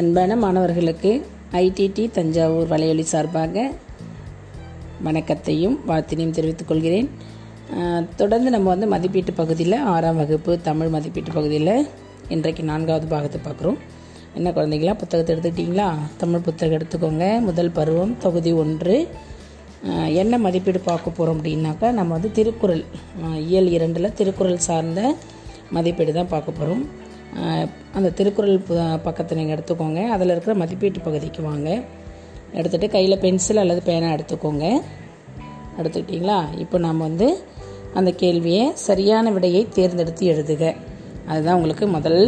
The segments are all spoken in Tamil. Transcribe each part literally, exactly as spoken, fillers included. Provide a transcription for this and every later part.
அன்பான மாணவர்களுக்கு ஐடிடி தஞ்சாவூர் வலையொலி சார்பாக வணக்கத்தையும் வாழ்த்தினையும் தெரிவித்துக் கொள்கிறேன். தொடர்ந்து நம்ம வந்து மதிப்பீட்டு பகுதியில் ஆறாம் வகுப்பு தமிழ் மதிப்பீட்டு பகுதியில் இன்றைக்கு நான்காவது பாகத்தை பார்க்குறோம். என்ன குழந்தைங்களா, புத்தகத்தை எடுத்துக்கிட்டிங்களா? தமிழ் புத்தகம் எடுத்துக்கோங்க. முதல் பருவம் தொகுதி ஒன்று. என்ன மதிப்பீடு பார்க்க போகிறோம் அப்படின்னாக்கா, நம்ம வந்து திருக்குறள் இயல் இரண்டில் திருக்குறள் சார்ந்த மதிப்பீடு தான் பார்க்க போகிறோம். அந்த திருக்குறள் பக்கத்தை நீங்கள் எடுத்துக்கோங்க. அதில் இருக்கிற மதிப்பீட்டு பகுதிக்கு வாங்க. எடுத்துகிட்டு கையில் பென்சில் அல்லது பேனா எடுத்துக்கோங்க. எடுத்துக்கிட்டிங்களா? இப்போ நாம் வந்து அந்த கேள்வியை சரியான விடையை தேர்ந்தெடுத்து எழுதுக. அதுதான் உங்களுக்கு முதல்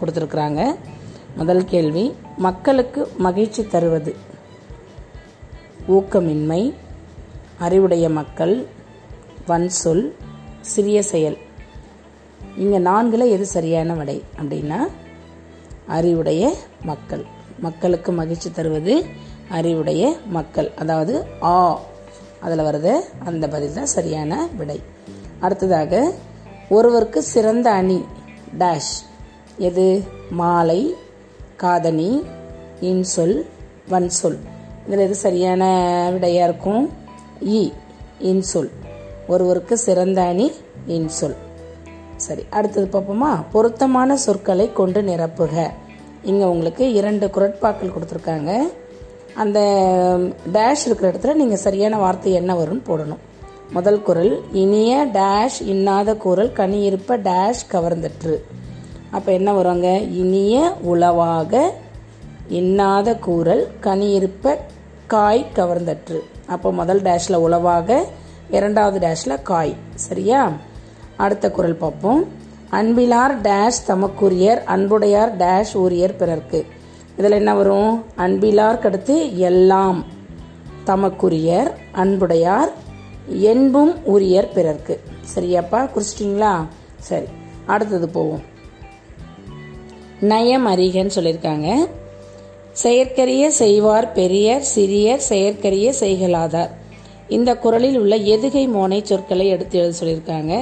கொடுத்துருக்குறாங்க. முதல் கேள்வி, மக்களுக்கு மகிழ்ச்சி தருவது ஊக்கமின்மை, அறிவுடைய மக்கள், வன்சொல், சிறிய செயல். இங்கே நான்கில் எது சரியான விடை அப்படின்னா அறிவுடைய மக்கள். மக்களுக்கு மகிழ்ச்சி தருவது அறிவுடைய மக்கள், அதாவது ஆ அதில் வருது, அந்த பதில் தான் சரியான விடை. அடுத்ததாக, ஒருவருக்கு சிறந்த அணி டேஷ் எது? மாலை, காதணி, இன்சொல், வன்சொல். இதில் எது சரியான விடையாக இருக்கும்? இ இன்சொல். ஒருவருக்கு சிறந்த அணி இன்சொல். சரி, அடுத்தது பார்ப்போமா. பொருத்தமான சொற்களை கொண்டு நிரப்புக. இங்கே உங்களுக்கு இரண்டு குரட்பாக்கள் கொடுத்துருக்காங்க. அந்த டேஷ் இருக்கிற இடத்துல நீங்கள் சரியான வார்த்தை என்ன வரும்னு போடணும். முதல் குரல், இனிய டேஷ் இன்னாத குரல் கனியிருப்ப டேஷ் கவர்ந்தற்று. அப்போ என்ன வருவாங்க? இனிய உளவாக இன்னாத கூறல் கனியிருப்ப காய் கவர்ந்தற்று. அப்போ முதல் டேஷில் உளவாக, இரண்டாவது டேஷில் காய். சரியா? அடுத்த குரல் பார்ப்போம். அன்பிலார் டேஷ் தமக்குரியர், அன்புடையார் டேஷ் ஊரியர் பிறர்க்கு. இதில் என்ன வரும்? அன்பிலார்க்கு அடுத்து எல்லாம், தமக்குரியர், அன்புடையார், என்பும் உரியர் பிறர்க்கு. சரியாப்பா? குறிச்சிட்டிங்களா? சரி, அடுத்தது போவோம். நயம் அறிகன்னு சொல்லியிருக்காங்க. செயற்கரிய செய்வார் பெரியர், சிறியர் செயற்கரிய செய்கலாதார். இந்த குரலில் உள்ள எதுகை மோனை சொற்களை எடுத்து எழுத சொல்லியிருக்காங்க.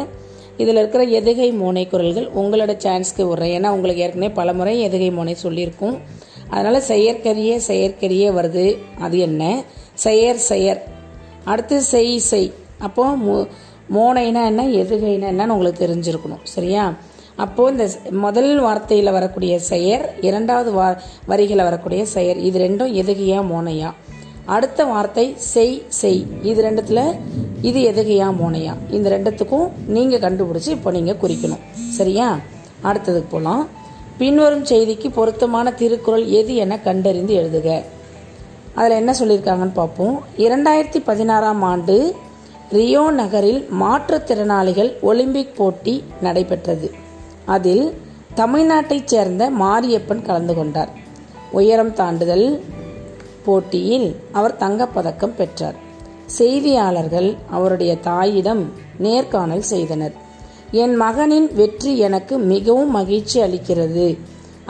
இதில் இருக்கிற எதுகை மோனை குரல்கள் உங்களோட சான்ஸ்க்கு விடுறேன். ஏன்னா உங்களுக்கு ஏற்கனவே பல முறை எதுகை மோனை சொல்லியிருக்கும். அதனால் செயற்கரிய செயற்கரிய வருது, அது என்ன? செயர் செயர். அடுத்து செய் செய். அப்போது மோ மோனைனா என்ன, எதுகைனா என்னன்னு உங்களுக்கு தெரிஞ்சிருக்கணும். சரியா? அப்போது இந்த முதல் வார்த்தையில் வரக்கூடிய செயர், இரண்டாவது வா வரிகளில் வரக்கூடிய செயர், இது ரெண்டும் எதுகையா மோனையா? அடுத்த வார்த்தை செய் செய், இது ரெண்டுத்தில் இது எதுகையா மோனையா? இந்த ரெண்டுத்துக்கும் நீங்கள் கண்டுபிடிச்சி இப்போ நீங்கள் குறிக்கணும். சரியா? அடுத்ததுக்கு போகலாம். பின்வரும் செய்திக்கு பொருத்தமான திருக்குறள் எது என கண்டறிந்து எழுதுக. அதில் என்ன சொல்லியிருக்காங்கன்னு பார்ப்போம். இரண்டாயிரத்தி பதினாறாம் ஆண்டு ரியோ நகரில் மாற்றுத்திறனாளிகள் ஒலிம்பிக் போட்டி நடைபெற்றது. அதில் தமிழ்நாட்டைச் சேர்ந்த மாரியப்பன் கலந்து கொண்டார். உயரம் தாண்டுதல் போட்டியில் அவர் தங்கப்பதக்கம் பெற்றார். செய்தியாளர்கள் அவருடைய தாயிடம் நேர்காணல் செய்தனர். என் மகனின் வெற்றி எனக்கு மிகவும் மகிழ்ச்சி அளிக்கிறது.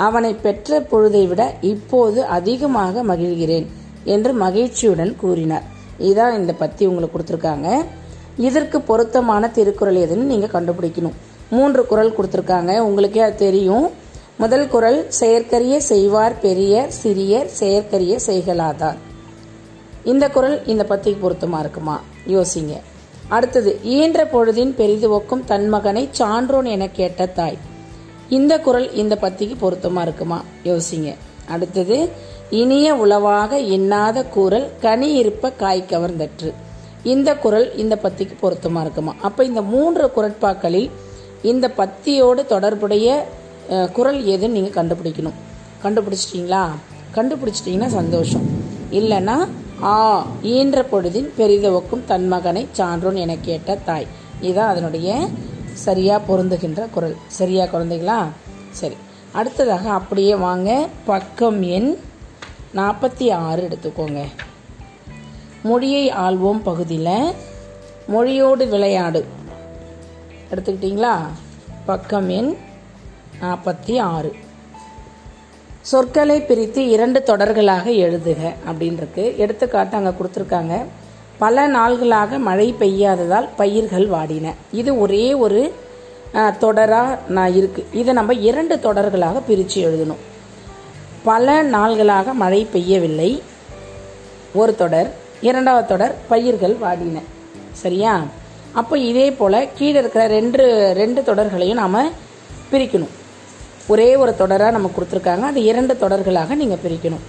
அவனை பெற்ற பொழுதை விட இப்போது அதிகமாக மகிழ்கிறேன் என்று மகிழ்ச்சியுடன் கூறினார். இதான் இந்த பத்தி உங்களுக்கு கொடுத்துருக்காங்க. இதற்கு பொருத்தமான திருக்குறள் எதுன்னு நீங்கள் கண்டுபிடிக்கணும். மூன்று குறள் கொடுத்துருக்காங்க, உங்களுக்கே அது தெரியும். முதல் குறள், செயற்கரிய செய்வார் பெரியர், சிறியர் செயற்கரிய செய்கலாதார். இந்த குறள் இந்த பத்திக்கு பொருத்தமாக இருக்குமா யோசிங்க. அடுத்தது, ஈன்ற பொழுதின் பெரிதுவக்கும் தன் மகனை சான்றோன் என கேட்ட தாய். இந்த குறள் இந்த பத்திக்கு பொருத்தமா இருக்குமா யோசிங்க. அடுத்தது, இனிய உளவாக இன்னாத குறள் கனி இருப்ப காய் கவர்ந்தற்று. இந்த குறள் இந்த பத்திக்கு பொருத்தமா இருக்குமா? அப்போ இந்த மூன்று குறட்பாக்களில் இந்த பத்தியோடு தொடர்புடைய குறள் எதுன்னு நீங்கள் கண்டுபிடிக்கணும். கண்டுபிடிச்சிட்டிங்களா? கண்டுபிடிச்சிட்டிங்கன்னா சந்தோஷம். இல்லைன்னா, ஆ ஈன்ற பொழுதின் பெரிதுவக்கும் தன் மகனை சான்றோன் என கேட்ட தாய், இதுதான் அதனுடைய சரியா பொருந்துகின்ற குறள். சரியா குழந்தைங்களா? சரி, அடுத்ததாக அப்படியே வாங்க, பக்கம் எண் நாற்பத்தி ஆறு எடுத்துக்கோங்க. மொழியை ஆள்வோம் பகுதியில் மொழியோடு விளையாடு எடுத்துக்கிட்டிங்களா? பக்கம் எண் நாற்பத்தி ஆறு. சொற்களை பிரித்து இரண்டு தொடர்களாக எழுதுக அப்படின்ருக்கு. எடுத்துக்காட்டு அங்கே கொடுத்துருக்காங்க. பல நாள்களாக மழை பெய்யாததால் பயிர்கள் வாடின. இது ஒரே ஒரு தொடராக நான் இருக்குது. இதை நம்ம இரண்டு தொடர்களாக பிரித்து எழுதணும். பல நாள்களாக மழை பெய்யவில்லை. ஒரு தொடர், இரண்டாவது தொடர் பயிர்கள் வாடின. சரியா? அப்போ இதே போல் கீழே இருக்கிற ரெண்டு ரெண்டு தொடர்களையும் நாம் பிரிக்கணும். ஒரே ஒரு தொடராக நம்ம கொடுத்துருக்காங்க, அது இரண்டு தொடர்களாக நீங்கள் பிரிக்கணும்.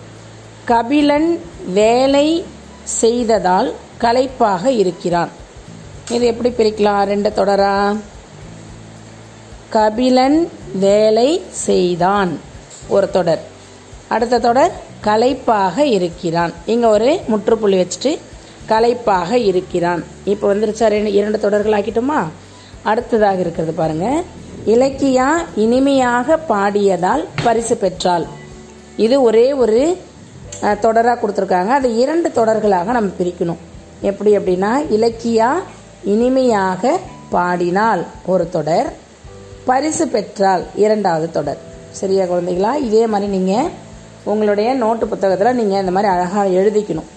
கபிலன் வேலை செய்ததால் களைப்பாக இருக்கிறான். இது எப்படி பிரிக்கலாம்? ரெண்டு தொடரா? கபிலன் வேலை செய்தான் ஒரு தொடர், அடுத்த தொடர் களைப்பாக இருக்கிறான். இங்கே ஒரு முற்றுப்புள்ளி வச்சுட்டு களைப்பாக இருக்கிறான். இப்போ வந்துருச்சா? ரெண்டு இரண்டு தொடர்கள் ஆக்கிட்டோமா? அடுத்ததாக இருக்கிறது பாருங்கள். இலக்கியா இனிமையாக பாடியதால் பரிசு பெற்றாள். இது ஒரே ஒரு தொடராக கொடுத்துருக்காங்க, அது இரண்டு தொடர்களாக நம்ம பிரிக்கணும். எப்படி அப்படின்னா, இலக்கியா இனிமையாக பாடினால் ஒரு தொடர், பரிசு பெற்றால் இரண்டாவது தொடர். சரியா குழந்தைகளா? இதே மாதிரி நீங்கள் உங்களுடைய நோட்டு புத்தகத்தில் நீங்கள் இந்த மாதிரி அழகாக எழுதிக்கணும்.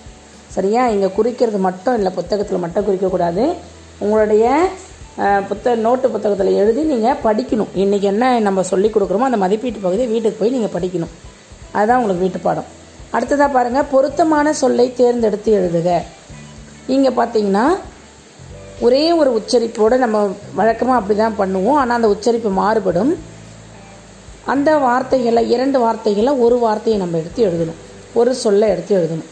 சரியா? இங்கே குறிக்கிறது மட்டும் இல்லை, புத்தகத்தில் மட்டும் குறிக்கக்கூடாது. உங்களுடைய புத்த நோட்டு புத்தகத்தில் எழுதி நீங்கள் படிக்கணும். இன்றைக்கி என்ன நம்ம சொல்லிக் கொடுக்குறோமோ அந்த மதிப்பீட்டு பகுதியை வீட்டுக்கு போய் நீங்கள் படிக்கணும். அதுதான் உங்களுக்கு வீட்டு பாடம். அடுத்ததாக பாருங்கள், பொருத்தமான சொல்லை தேர்ந்தெடுத்து எழுதுக. இங்கே பார்த்தீங்கன்னா ஒரே ஒரு உச்சரிப்போடு நம்ம வழக்கமாக அப்படி தான் பண்ணுவோம், ஆனால் அந்த உச்சரிப்பு மாறுபடும். அந்த வார்த்தைகளை, இரண்டு வார்த்தைகளை ஒரு வார்த்தையை நம்ம எடுத்து எழுதணும், ஒரு சொல்லை எடுத்து எழுதணும்.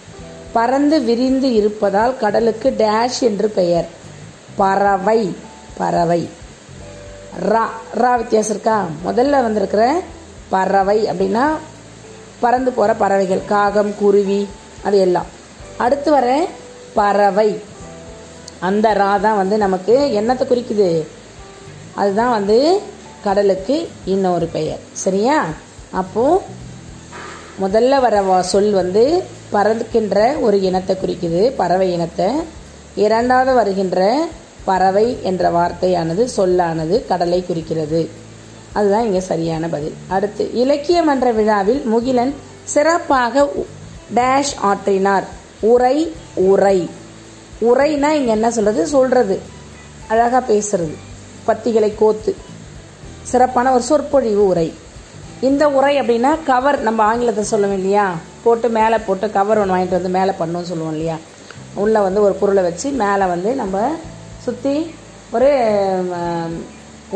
பறந்து விரிந்து இருப்பதால் கடலுக்கு டேஷ் என்று பெயர். பறவை. பறவை ரா ரா வித்தியாசம் இருக்கா? முதல்ல வந்திருக்கிற பறவை அப்படின்னா பறந்து போகிற பறவைகள், காகம், குருவி, அது எல்லாம். அடுத்து வர பறவை, அந்த ரா தான் வந்து நமக்கு என்னத்தை குறிக்குது? அதுதான் வந்து கடலுக்கு இன்னொரு பெயர். சரியா? அப்போது முதல்ல வர சொல் வந்து பறக்கின்ற ஒரு இனத்தை குறிக்குது, பறவை இனத்தை. இரண்டாவது வருகின்ற பறவை என்ற வார்த்தையானது, சொல்லானது கடலை குறிக்கிறது. அதுதான் இங்கே சரியான பதில். அடுத்து, இலக்கியம் என்ற விழாவில் முகிலன் சிறப்பாக டேஷ் ஆற்றினார். உரை. உரை உரைனா இங்கே என்ன சொல்கிறது? சொல்கிறது, அழகாக பேசுறது, பத்திகளை கோத்து சிறப்பான ஒரு சொற்பொழிவு உரை. இந்த உரை அப்படின்னா கவர், நம்ம ஆங்கிலத்தை சொல்லுவோம் இல்லையா, போட்டு மேலே போட்டு கவர் ஒன்று வாங்கிட்டு வந்து மேலே பண்ணணும்னு சொல்லுவோம் இல்லையா. உள்ளே வந்து ஒரு பொருளை வச்சு மேலே வந்து நம்ம சுற்றி ஒரு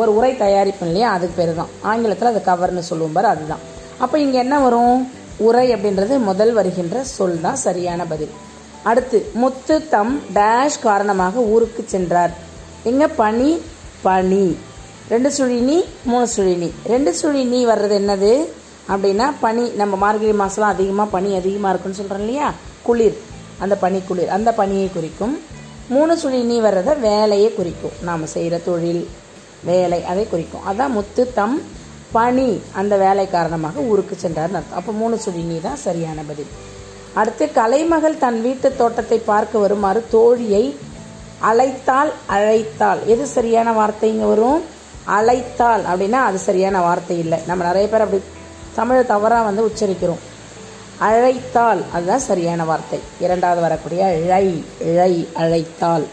ஒரு உரை தயாரிப்போம் இல்லையா, அதுக்கு பேர் தான் ஆங்கிலத்தில் அது கவர்னு சொல்லுவோம் பாரு, அதுதான். அப்போ இங்கே என்ன வரும்? உரை அப்படின்றது முதல் வருகின்ற சொல் தான் சரியான பதில். அடுத்து, முத்து தம் டேஷ் காரணமாக ஊருக்கு சென்றார். எங்கே? பனி. பனி ரெண்டு சுழினி, மூணு சுழினி. ரெண்டு சுழினி வர்றது என்னது அப்படின்னா பனி. நம்ம மார்கழி மாதம்லாம் அதிகமாக பனி அதிகமாக இருக்குன்னு சொல்கிறோம் இல்லையா, குளிர், அந்த பனி குளிர், அந்த பனியை குறிக்கும். மூணு சுழினி வர்றதை வேலையை குறிக்கும், நாம் செய்கிற தொழில் வேலை அதை குறிக்கும். அதான் முத்து தம் பனி அந்த வேலை காரணமாக ஊருக்கு சென்றார்னு அர்த்தம். அப்போ மூணு சுழினி தான் சரியான பதில். அடுத்து, கலைமகள் தன் வீட்டு தோட்டத்தை பார்க்க வருமாறு தோழியை அழைத்தால். அழைத்தால் எது சரியான வார்த்தைங்க வரும்? அழைத்தால் அப்படின்னா அது சரியான வார்த்தை இல்லை. நம்ம நிறைய பேர் அப்படி தமிழை தவறாக வந்து உச்சரிக்கிறோம். அழைத்தால் அதுதான் சரியான வார்த்தை. இரண்டாவது வரக்கூடிய இழை. இழை அழைத்தால்.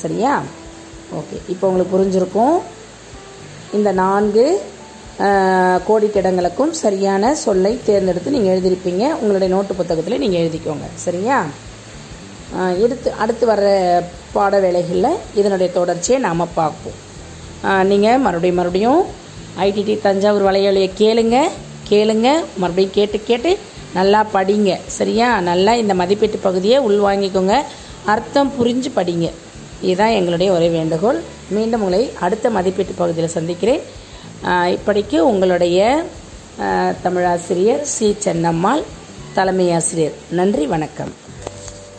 சரியா? ஓகே, இப்போ உங்களுக்கு புரிஞ்சிருக்கும். இந்த நான்கு கோடிக்கிடங்களுக்கும் சரியான சொல்லை தேர்ந்தெடுத்து நீங்கள் எழுதியிருப்பீங்க. உங்களுடைய நோட்டு புத்தகத்தில் நீங்கள் எழுதிக்கோங்க. சரியா? எடுத்து அடுத்து வர்ற பாட வேலைகளில் இதனுடைய தொடர்ச்சியை நாம் பார்ப்போம். நீங்கள் மறுபடியும் மறுபடியும் ஐடிடி தஞ்சாவூர் வலையொலியை கேளுங்க கேளுங்க மறுபடியும் கேட்டு கேட்டு நல்லா படிங்க. சரியா? நல்லா இந்த மதிப்பீட்டு பகுதியை உள்வாங்கிக்கோங்க, அர்த்தம் புரிஞ்சு படிங்க. இதுதான் எங்களுடைய ஒரே வேண்டுகோள். மீண்டும் உங்களை அடுத்த மதிப்பீட்டு பகுதியில் சந்திக்கிறேன். இப்படிக்கு உங்களுடைய தமிழாசிரியர் சி சென்னம்மாள் தலைமை ஆசிரியர். நன்றி, வணக்கம்.